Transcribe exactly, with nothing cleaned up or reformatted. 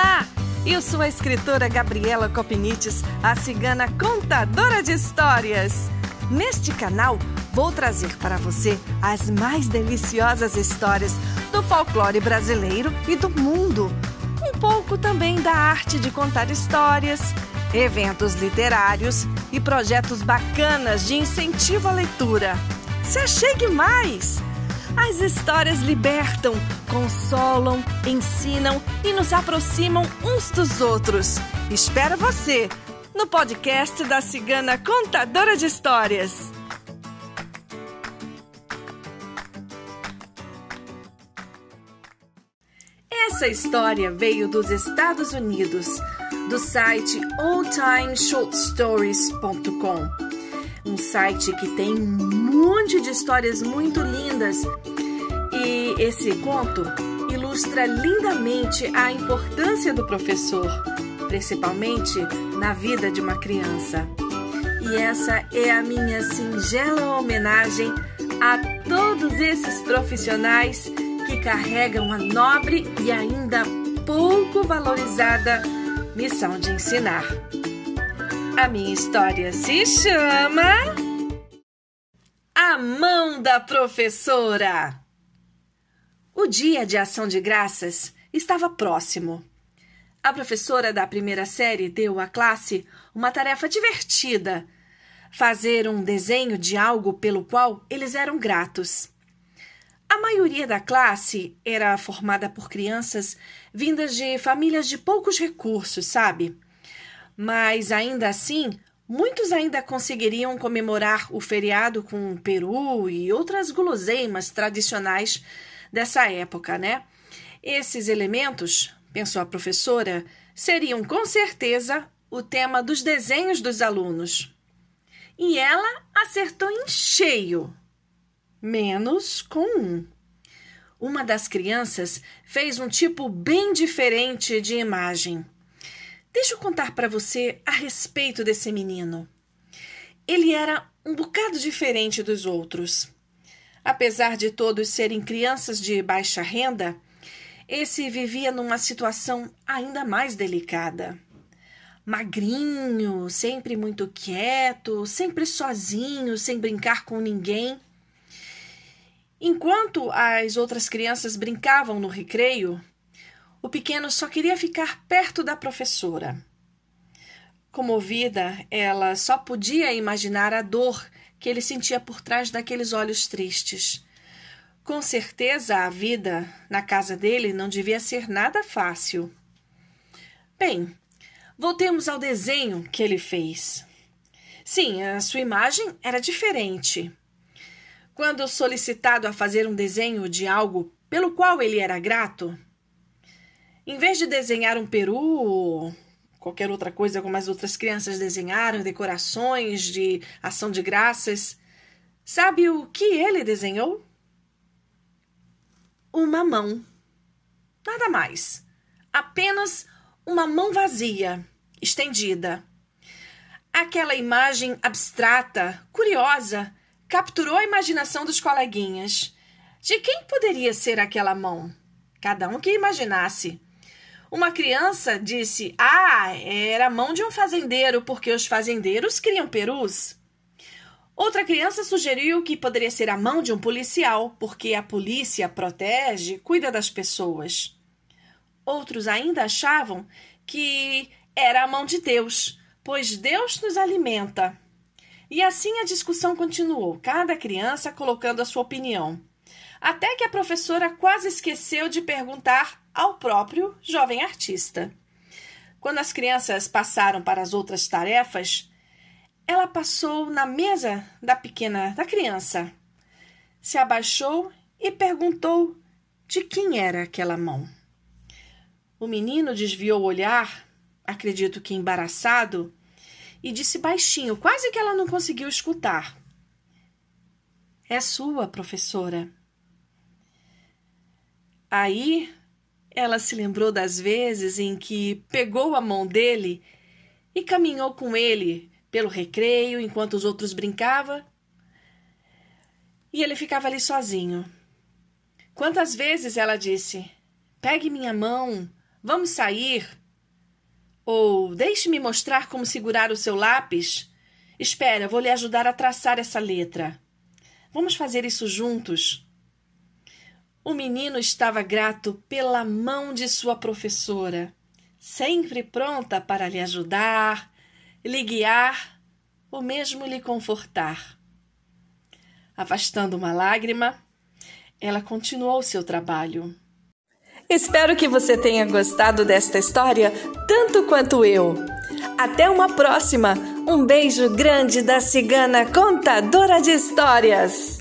Olá! Eu sou a escritora Gabriela Copinites, a cigana contadora de histórias. Neste canal, vou trazer para você as mais deliciosas histórias do folclore brasileiro e do mundo. Um pouco também da arte de contar histórias, eventos literários e projetos bacanas de incentivo à leitura. Se achegue mais! As histórias libertam, consolam, ensinam e nos aproximam uns dos outros. Espero você no podcast da Cigana Contadora de Histórias. Essa história veio dos Estados Unidos, do site old time short stories ponto com. Um site que tem um monte de histórias muito lindas, e esse conto ilustra lindamente a importância do professor, principalmente na vida de uma criança. E essa é a minha singela homenagem a todos esses profissionais que carregam a nobre e ainda pouco valorizada missão de ensinar. A minha história se chama A Mão da Professora. O dia de ação de graças estava próximo. A professora da primeira série deu à classe uma tarefa divertida: fazer um desenho de algo pelo qual eles eram gratos. A maioria da classe era formada por crianças vindas de famílias de poucos recursos, sabe? Mas, ainda assim, muitos ainda conseguiriam comemorar o feriado com peru e outras guloseimas tradicionais dessa época, né? Esses elementos, pensou a professora, seriam com certeza o tema dos desenhos dos alunos. E ela acertou em cheio, menos com um. Uma das crianças fez um tipo bem diferente de imagem. Deixa eu contar para você a respeito desse menino. Ele era um bocado diferente dos outros. Apesar de todos serem crianças de baixa renda, esse vivia numa situação ainda mais delicada. Magrinho, sempre muito quieto, sempre sozinho, sem brincar com ninguém. Enquanto as outras crianças brincavam no recreio, o pequeno só queria ficar perto da professora. Comovida, ela só podia imaginar a dor que ele sentia por trás daqueles olhos tristes. Com certeza, a vida na casa dele não devia ser nada fácil. Bem, voltemos ao desenho que ele fez. Sim, a sua imagem era diferente. Quando solicitado a fazer um desenho de algo pelo qual ele era grato, em vez de desenhar um peru ou qualquer outra coisa como as outras crianças desenharam, decorações de ação de graças, sabe o que ele desenhou? Uma mão. Nada mais. Apenas uma mão vazia, estendida. Aquela imagem abstrata, curiosa, capturou a imaginação dos coleguinhas. De quem poderia ser aquela mão? Cada um que imaginasse. Uma criança disse: ah, era a mão de um fazendeiro, porque os fazendeiros criam perus. Outra criança sugeriu que poderia ser a mão de um policial, porque a polícia protege, cuida das pessoas. Outros ainda achavam que era a mão de Deus, pois Deus nos alimenta. E assim a discussão continuou, cada criança colocando a sua opinião. Até que a professora quase esqueceu de perguntar ao próprio jovem artista. Quando as crianças passaram para as outras tarefas, ela passou na mesa da pequena da criança, se abaixou e perguntou de quem era aquela mão. O menino desviou o olhar, acredito que embaraçado, e disse baixinho, quase que ela não conseguiu escutar: é sua, professora. Aí, ela se lembrou das vezes em que pegou a mão dele e caminhou com ele pelo recreio enquanto os outros brincavam e ele ficava ali sozinho. Quantas vezes ela disse: pegue minha mão, vamos sair? Ou deixe-me mostrar como segurar o seu lápis. Espera, vou lhe ajudar a traçar essa letra. Vamos fazer isso juntos? O menino estava grato pela mão de sua professora, sempre pronta para lhe ajudar, lhe guiar ou mesmo lhe confortar. Afastando uma lágrima, ela continuou seu trabalho. Espero que você tenha gostado desta história tanto quanto eu. Até uma próxima! Um beijo grande da cigana contadora de histórias!